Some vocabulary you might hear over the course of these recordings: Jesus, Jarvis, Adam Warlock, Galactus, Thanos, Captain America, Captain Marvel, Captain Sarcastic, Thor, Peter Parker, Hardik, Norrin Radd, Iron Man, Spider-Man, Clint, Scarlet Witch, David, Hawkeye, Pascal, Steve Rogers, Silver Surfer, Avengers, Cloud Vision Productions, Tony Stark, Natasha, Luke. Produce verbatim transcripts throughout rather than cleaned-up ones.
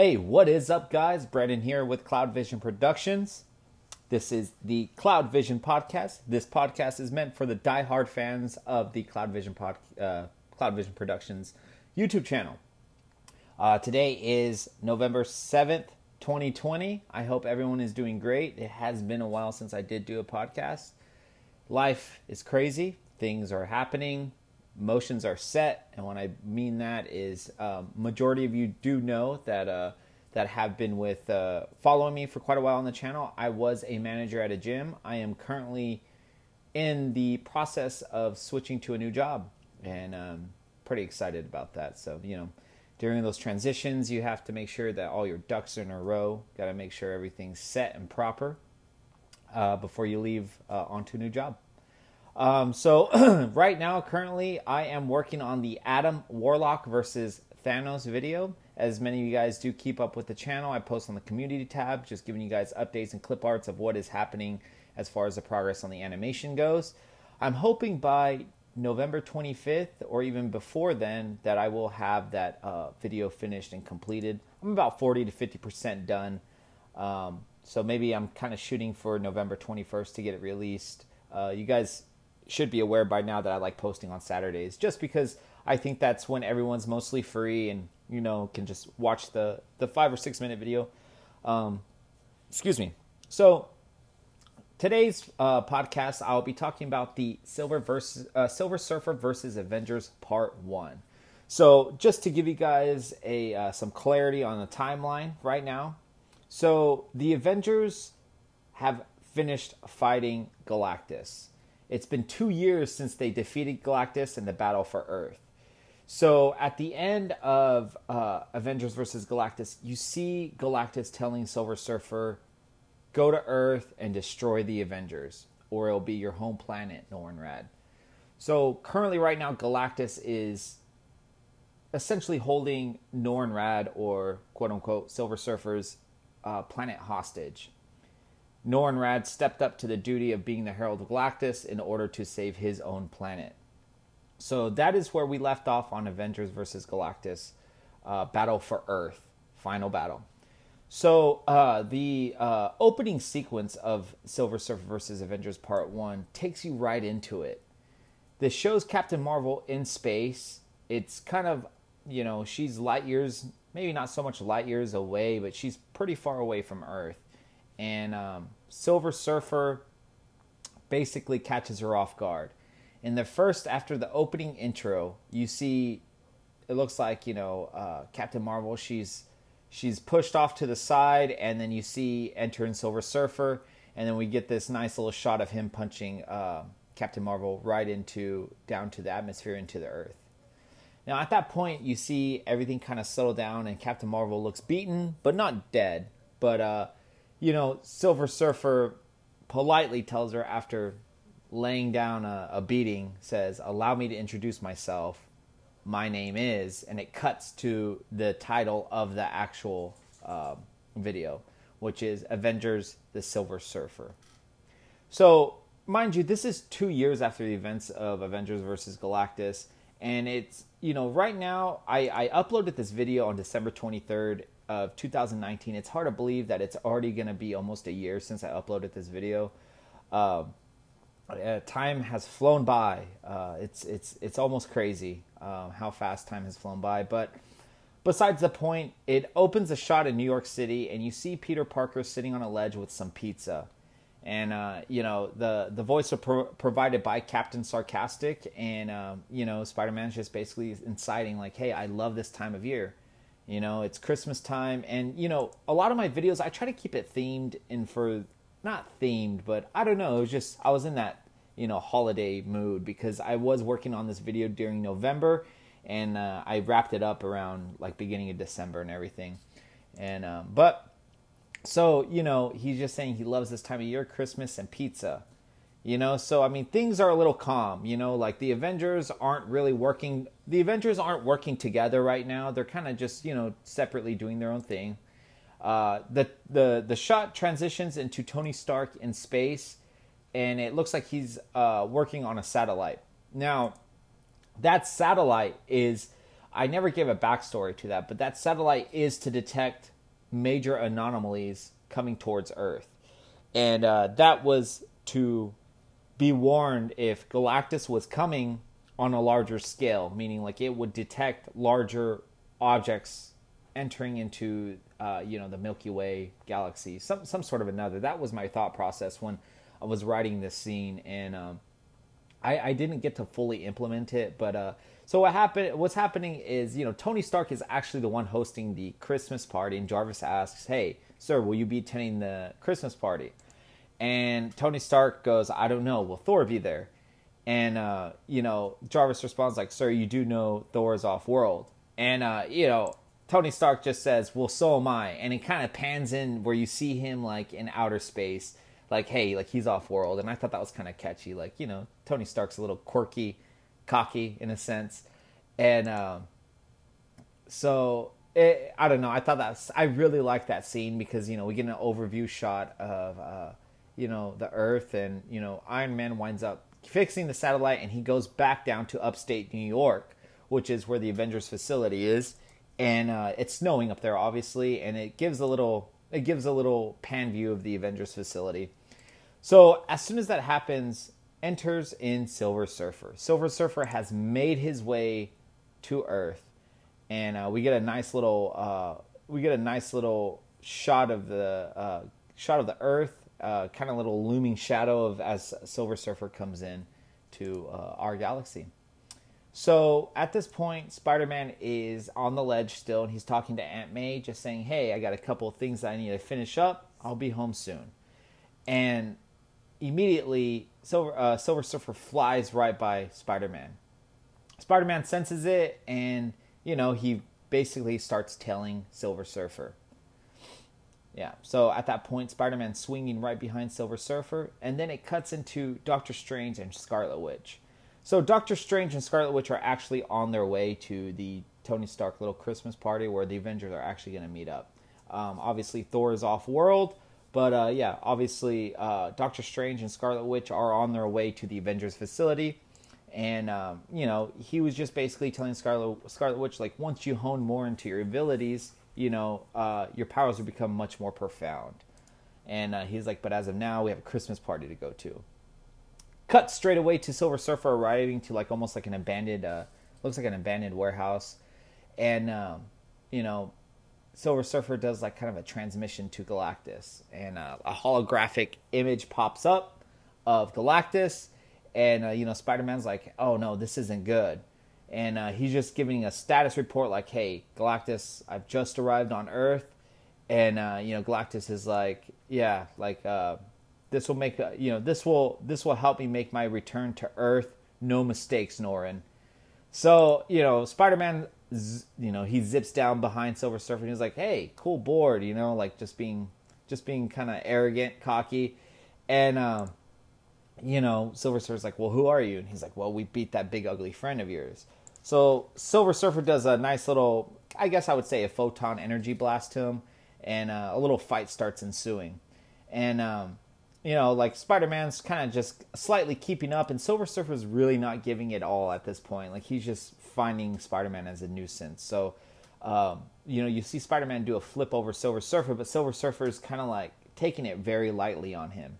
Hey, what is up, guys? Brendan here with Cloud Vision Productions. This is the Cloud Vision podcast. This podcast is meant for the diehard fans of the Cloud Vision pod, uh, Cloud Vision Productions YouTube channel. Uh, today is November seventh, twenty twenty. I hope everyone is doing great. It has been a while since I did do a podcast. Life is crazy. Things are happening. Motions are set, and when I mean that is um, majority of you do know that uh, that have been with uh, following me for quite a while on the channel. I was a manager at a gym. I am currently in the process of switching to a new job, and um, pretty excited about that. So, you know, during those transitions, you have to make sure that all your ducks are in a row. Got to make sure everything's set and proper uh, before you leave uh, onto a new job. Um, so right now, currently, I am working on the Adam Warlock versus Thanos video. As many of you guys do keep up with the channel, I post on the community tab, just giving you guys updates and clip arts of what is happening as far as the progress on the animation goes. I'm hoping by November twenty-fifth or even before then that I will have that uh, video finished and completed. I'm about forty to fifty percent done. Um, so maybe I'm kind of shooting for November twenty-first to get it released. Uh, you guys should be aware by now that I like posting on Saturdays just because I think that's when everyone's mostly free and, you know, can just watch the, the five or six minute video. Um, excuse me. So today's uh, podcast, I'll be talking about the Silver versus, uh, Silver Surfer versus Avengers Part One. So just to give you guys a uh, some clarity on the timeline right now. So the Avengers have finished fighting Galactus. It's been two years since they defeated Galactus in the battle for Earth. So at the end of uh, Avengers versus Galactus, you see Galactus telling Silver Surfer, go to Earth and destroy the Avengers, or it'll be your home planet, Norrin Radd. So currently right now, Galactus is essentially holding Norrin Radd, or quote-unquote Silver Surfer's uh, planet hostage. Norrin Radd stepped up to the duty of being the Herald of Galactus in order to save his own planet. So that is where we left off on Avengers versus Galactus, uh, Battle for Earth, final battle. So uh, the uh, opening sequence of Silver Surfer versus Avengers Part One takes you right into it. This shows Captain Marvel in space. It's kind of, you know, she's light years, maybe not so much light years away, but she's pretty far away from Earth. And um, Silver Surfer basically catches her off guard. In the first, after the opening intro, you see, it looks like, you know, uh, Captain Marvel, she's she's pushed off to the side, and then you see entering Silver Surfer, and then we get this nice little shot of him punching uh, Captain Marvel right into, down to the atmosphere, into the Earth. Now, at that point, you see everything kind of settle down, and Captain Marvel looks beaten, but not dead, but... Uh, You know, Silver Surfer politely tells her, after laying down a, a beating, says, allow me to introduce myself. My name is, and it cuts to the title of the actual uh, video, which is Avengers, the Silver Surfer. So, mind you, this is two years after the events of Avengers versus Galactus. And it's, you know, right now, I, I uploaded this video on December twenty-third. Of two thousand nineteen. It's hard to believe that it's already going to be almost a year since I uploaded this video. Uh, time has flown by. Uh, it's it's it's almost crazy uh, how fast time has flown by. But besides the point, it opens a shot in New York City, and you see Peter Parker sitting on a ledge with some pizza, and uh, you know the the voice are pro provided by Captain Sarcastic, and um, you know Spider-Man is just basically inciting like, hey, I love this time of year. You know, it's Christmas time, and, you know, a lot of my videos, I try to keep it themed and for, not themed, but I don't know, it was just, I was in that, you know, holiday mood because I was working on this video during November, and uh, I wrapped it up around, like, beginning of December and everything, and, um, but, so, you know, he's just saying he loves this time of year, Christmas and pizza, you know, so, I mean, things are a little calm, you know, like, the Avengers aren't really working The Avengers aren't working together right now. They're kind of just, you know, separately doing their own thing. Uh, the, the, the shot transitions into Tony Stark in space, and it looks like he's uh, working on a satellite. Now, that satellite is I never gave a backstory to that, but that satellite is to detect major anomalies coming towards Earth. And uh, that was to be warned if Galactus was coming on a larger scale, meaning like it would detect larger objects entering into, uh, you know, the Milky Way galaxy, some some sort of another. That was my thought process when I was writing this scene, and um, I, I didn't get to fully implement it. But uh, so what happened? What's happening is, you know, Tony Stark is actually the one hosting the Christmas party, and Jarvis asks, "Hey, sir, will you be attending the Christmas party?" And Tony Stark goes, "I don't know. Will Thor be there?" And, uh, you know, Jarvis responds like, "Sir, you do know Thor is off-world." And, uh, you know, Tony Stark just says, "Well, so am I." And it kind of pans in where you see him, like, in outer space. Like, hey, like, he's off-world. And I thought that was kind of catchy. Like, you know, Tony Stark's a little quirky, cocky in a sense. And um, so, it, I don't know. I thought that was, I really liked that scene because, you know, we get an overview shot of, uh, you know, the Earth. And, you know, Iron Man winds up fixing the satellite, and he goes back down to upstate New York, which is where the Avengers facility is, and uh, it's snowing up there, obviously, and it gives a little it gives a little pan view of the Avengers facility. So as soon as that happens, enters in Silver Surfer. Silver Surfer has made his way to Earth, and uh, we get a nice little uh, we get a nice little shot of the uh, shot of the Earth. Uh, kind of little looming shadow of as Silver Surfer comes in to uh, our galaxy. So at this point, Spider-Man is on the ledge still, and he's talking to Aunt May, just saying, "Hey, I got a couple of things that I need to finish up. I'll be home soon." And immediately, Silver, uh, Silver Surfer flies right by Spider-Man. Spider-Man senses it, and you know he basically starts tailing Silver Surfer. Yeah, so at that point, Spider-Man's swinging right behind Silver Surfer, and then it cuts into Doctor Strange and Scarlet Witch. So Doctor Strange and Scarlet Witch are actually on their way to the Tony Stark little Christmas party where the Avengers are actually going to meet up. Um, obviously, Thor is off-world, but uh, yeah, obviously, uh, Doctor Strange and Scarlet Witch are on their way to the Avengers facility, and, um, you know, he was just basically telling Scarlet, Scarlet Witch, like, once you hone more into your abilities, you know, uh, your powers will become much more profound. And uh, he's like, but as of now, we have a Christmas party to go to. Cut straight away to Silver Surfer arriving to like almost like an abandoned, uh, looks like an abandoned warehouse. And, um, you know, Silver Surfer does like kind of a transmission to Galactus. And uh, a holographic image pops up of Galactus. And, uh, you know, Spider-Man's like, oh no, this isn't good. And uh, he's just giving a status report like, hey, Galactus, I've just arrived on Earth. And, uh, you know, Galactus is like, yeah, like, uh, this will make, uh, you know, this will this will help me make my return to Earth. No mistakes, Norrin. So, you know, Spider-Man, you know, he zips down behind Silver Surfer. And he's like, hey, cool board, you know, like just being just being kind of arrogant, cocky. And, uh, you know, Silver Surfer's like, well, who are you? And he's like, well, we beat that big, ugly friend of yours. So Silver Surfer does a nice little, I guess I would say a photon energy blast to him, and uh, a little fight starts ensuing. And, um, you know, like Spider-Man's kind of just slightly keeping up, and Silver Surfer's really not giving it all at this point. Like, he's just finding Spider-Man as a nuisance. So, um, you know, you see Spider-Man do a flip over Silver Surfer, but Silver Surfer's kind of like taking it very lightly on him.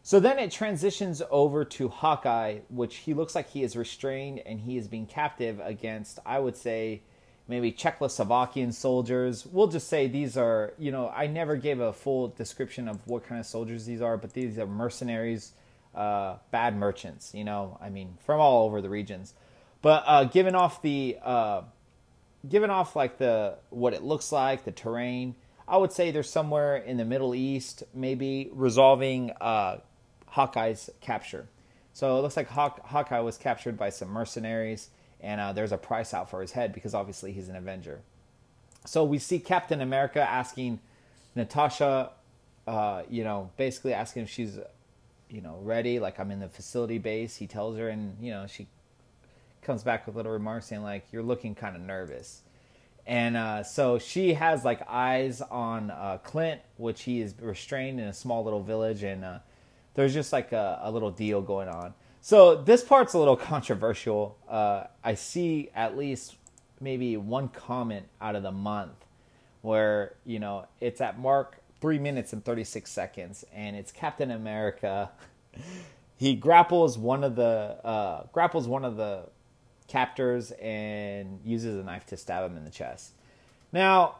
So then it transitions over to Hawkeye, which he looks like he is restrained and he is being captive against, I would say, maybe Czechoslovakian soldiers. We'll just say these are, you know, I never gave a full description of what kind of soldiers these are, but these are mercenaries, uh, bad merchants, you know, I mean, from all over the regions. But uh, given off the, uh, given off like the, what it looks like, the terrain, I would say they're somewhere in the Middle East, maybe resolving, uh, Hawkeye's capture. So it looks like Haw- Hawkeye was captured by some mercenaries, and uh, there's a price out for his head because obviously he's an Avenger. So we see Captain America asking Natasha, uh, you know, basically asking if she's, you know, ready. Like, I'm in the facility base, he tells her, and, you know, she comes back with little remarks saying, like, you're looking kind of nervous. And uh, so she has, like, eyes on uh, Clint, which he is restrained in a small little village, and uh, there's just like a, a little deal going on. So this part's a little controversial. Uh, I see at least maybe one comment out of the month where, you know, it's at mark three minutes and thirty-six seconds, and it's Captain America. He grapples one of the uh, grapples one of the captors and uses a knife to stab him in the chest. Now,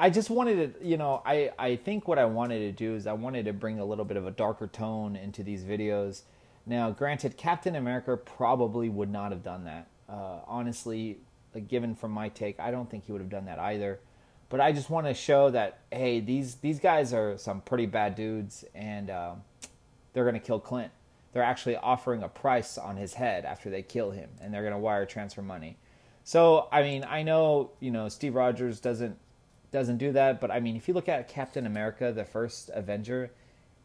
I just wanted to, you know, I, I think what I wanted to do is I wanted to bring a little bit of a darker tone into these videos. Now, granted, Captain America probably would not have done that. Uh, honestly, given from my take, I don't think he would have done that either. But I just want to show that, hey, these, these guys are some pretty bad dudes, and uh, they're going to kill Clint. They're actually offering a price on his head after they kill him, and they're going to wire transfer money. So, I mean, I know, you know, Steve Rogers doesn't doesn't do that, but, I mean, if you look at Captain America, the first Avenger,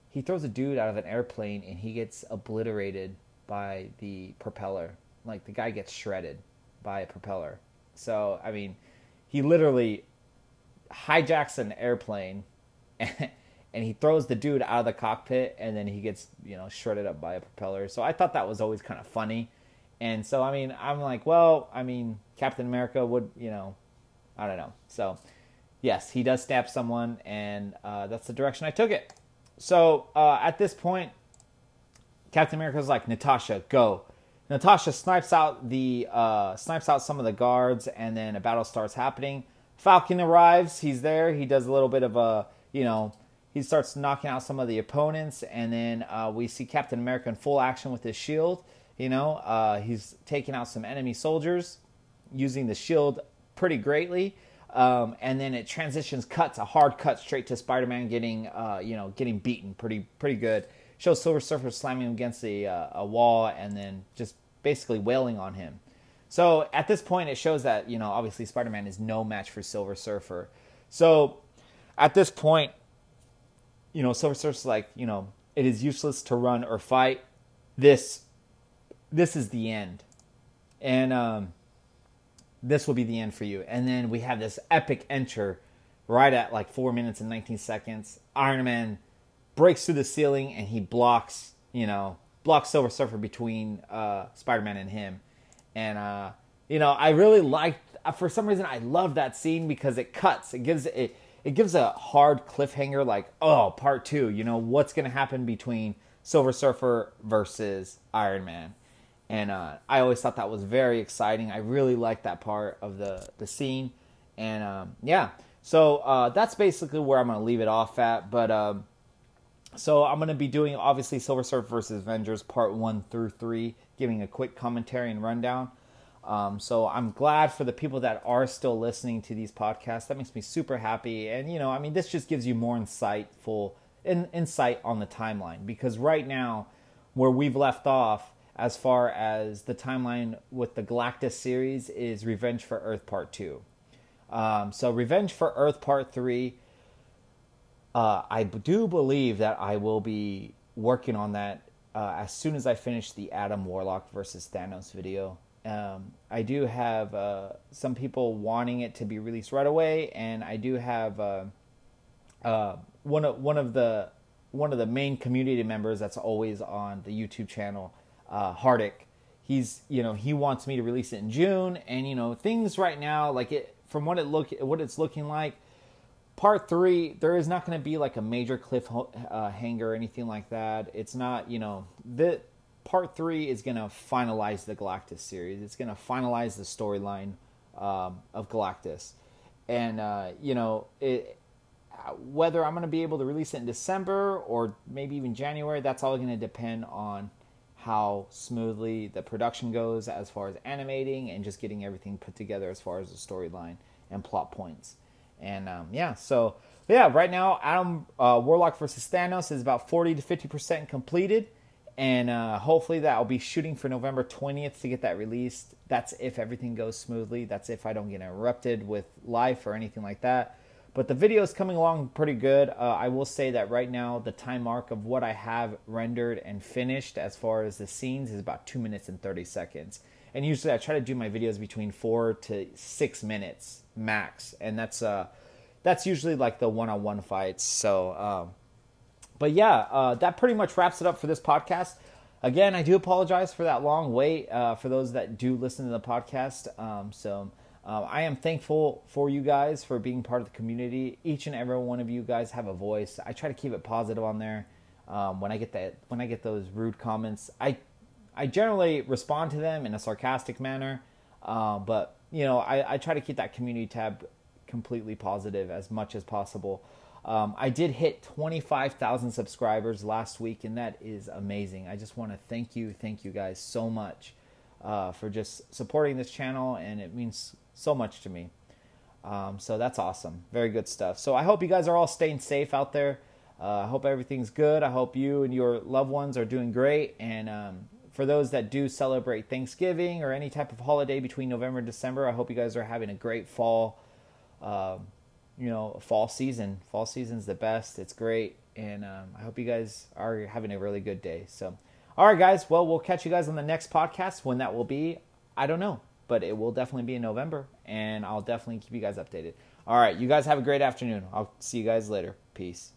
he throws a dude out of an airplane, and he gets obliterated by the propeller. Like, the guy gets shredded by a propeller. So, I mean, he literally hijacks an airplane, and, and he throws the dude out of the cockpit, and then he gets, you know, shredded up by a propeller. So I thought that was always kind of funny. And so, I mean, I'm like, well, I mean, Captain America would, you know, I don't know. So, yes, he does stab someone, and uh, that's the direction I took it. So, uh, at this point, Captain America's like, Natasha, go. Natasha snipes out the uh, snipes out some of the guards, and then a battle starts happening. Falcon arrives. He's there. He does a little bit of a, you know, he starts knocking out some of the opponents. And then uh, we see Captain America in full action with his shield. You know, uh, he's taking out some enemy soldiers using the shield pretty greatly. Um, and then it transitions, cuts a hard cut straight to Spider-Man getting, uh, you know, getting beaten pretty, pretty good. Shows Silver Surfer slamming him against the, uh, a wall, and then just basically wailing on him. So at this point, it shows that, you know, obviously Spider-Man is no match for Silver Surfer. So at this point, you know, Silver Surfer's like, you know, it is useless to run or fight. This, this is the end. And um, this will be the end for you. And then we have this epic enter right at like four minutes and nineteen seconds. Iron Man breaks through the ceiling, and he blocks, you know, blocks Silver Surfer between uh, Spider-Man and him. And, uh, you know, I really liked, for some reason, I love that scene because it cuts. It gives it, it gives a hard cliffhanger, like, oh, part two, you know, what's going to happen between Silver Surfer versus Iron Man. And uh, I always thought that was very exciting. I really liked that part of the, the scene. And, um, yeah, so uh, that's basically where I'm going to leave it off at. But, um, so I'm going to be doing, obviously, Silver Surfer versus Avengers part one through three, giving a quick commentary and rundown. Um, so I'm glad for the people that are still listening to these podcasts. That makes me super happy. And, you know, I mean, this just gives you more insightful in, insight on the timeline. Because right now, where we've left off, as far as the timeline with the Galactus series, is Revenge for Earth Part two. Um, so Revenge for Earth Part three, uh, I do believe that I will be working on that Uh, as soon as I finish the Adam Warlock versus Thanos video. um, I do have uh, some people wanting it to be released right away, and I do have uh, uh, one of one of the one of the main community members that's always on the YouTube channel, uh, Hardik. He's you know he wants me to release it in June, and you know things right now, like it from what it look what it's looking like. Part three, there is not going to be like a major cliffhanger or anything like that. It's not, you know, the part three is going to finalize the Galactus series. It's going to finalize the storyline um, of Galactus. And, uh, you know, it, whether I'm going to be able to release it in December or maybe even January, that's all going to depend on how smoothly the production goes as far as animating and just getting everything put together as far as the storyline and plot points. And, um, yeah, so, yeah, right now, Adam uh, Warlock versus Thanos is about forty to fifty percent completed. And uh, hopefully that will be shooting for November twentieth to get that released. That's if everything goes smoothly. That's if I don't get interrupted with life or anything like that. But the video is coming along pretty good. Uh, I will say that right now, the time mark of what I have rendered and finished as far as the scenes is about two minutes and thirty seconds. And usually I try to do my videos between four to six minutes max. And that's uh, that's usually like the one-on-one fights. So, um, but yeah, uh, that pretty much wraps it up for this podcast. again, I do apologize for that long wait uh, for those that do listen to the podcast. Um, so uh, I am thankful for you guys for being part of the community. Each and every one of you guys have a voice. I try to keep it positive on there. Um, when I get that, when I get those rude comments, I I generally respond to them in a sarcastic manner. Uh, but you know, I, I try to keep that community tab completely positive as much as possible. Um, I did hit twenty-five thousand subscribers last week, and that is amazing. I just want to thank you, thank you guys so much uh, for just supporting this channel, and it means so much to me. Um, so that's awesome. Very good stuff. So I hope you guys are all staying safe out there. Uh, I hope everything's good. I hope you and your loved ones are doing great. And um, for those that do celebrate Thanksgiving or any type of holiday between November and December, I hope you guys are having a great fall. Um, you know, fall season. Fall season's the best. It's great. And um, I hope you guys are having a really good day. So, all right, guys. Well, we'll catch you guys on the next podcast. When that will be, I don't know. But it will definitely be in November. And I'll definitely keep you guys updated. All right. You guys have a great afternoon. I'll see you guys later. Peace.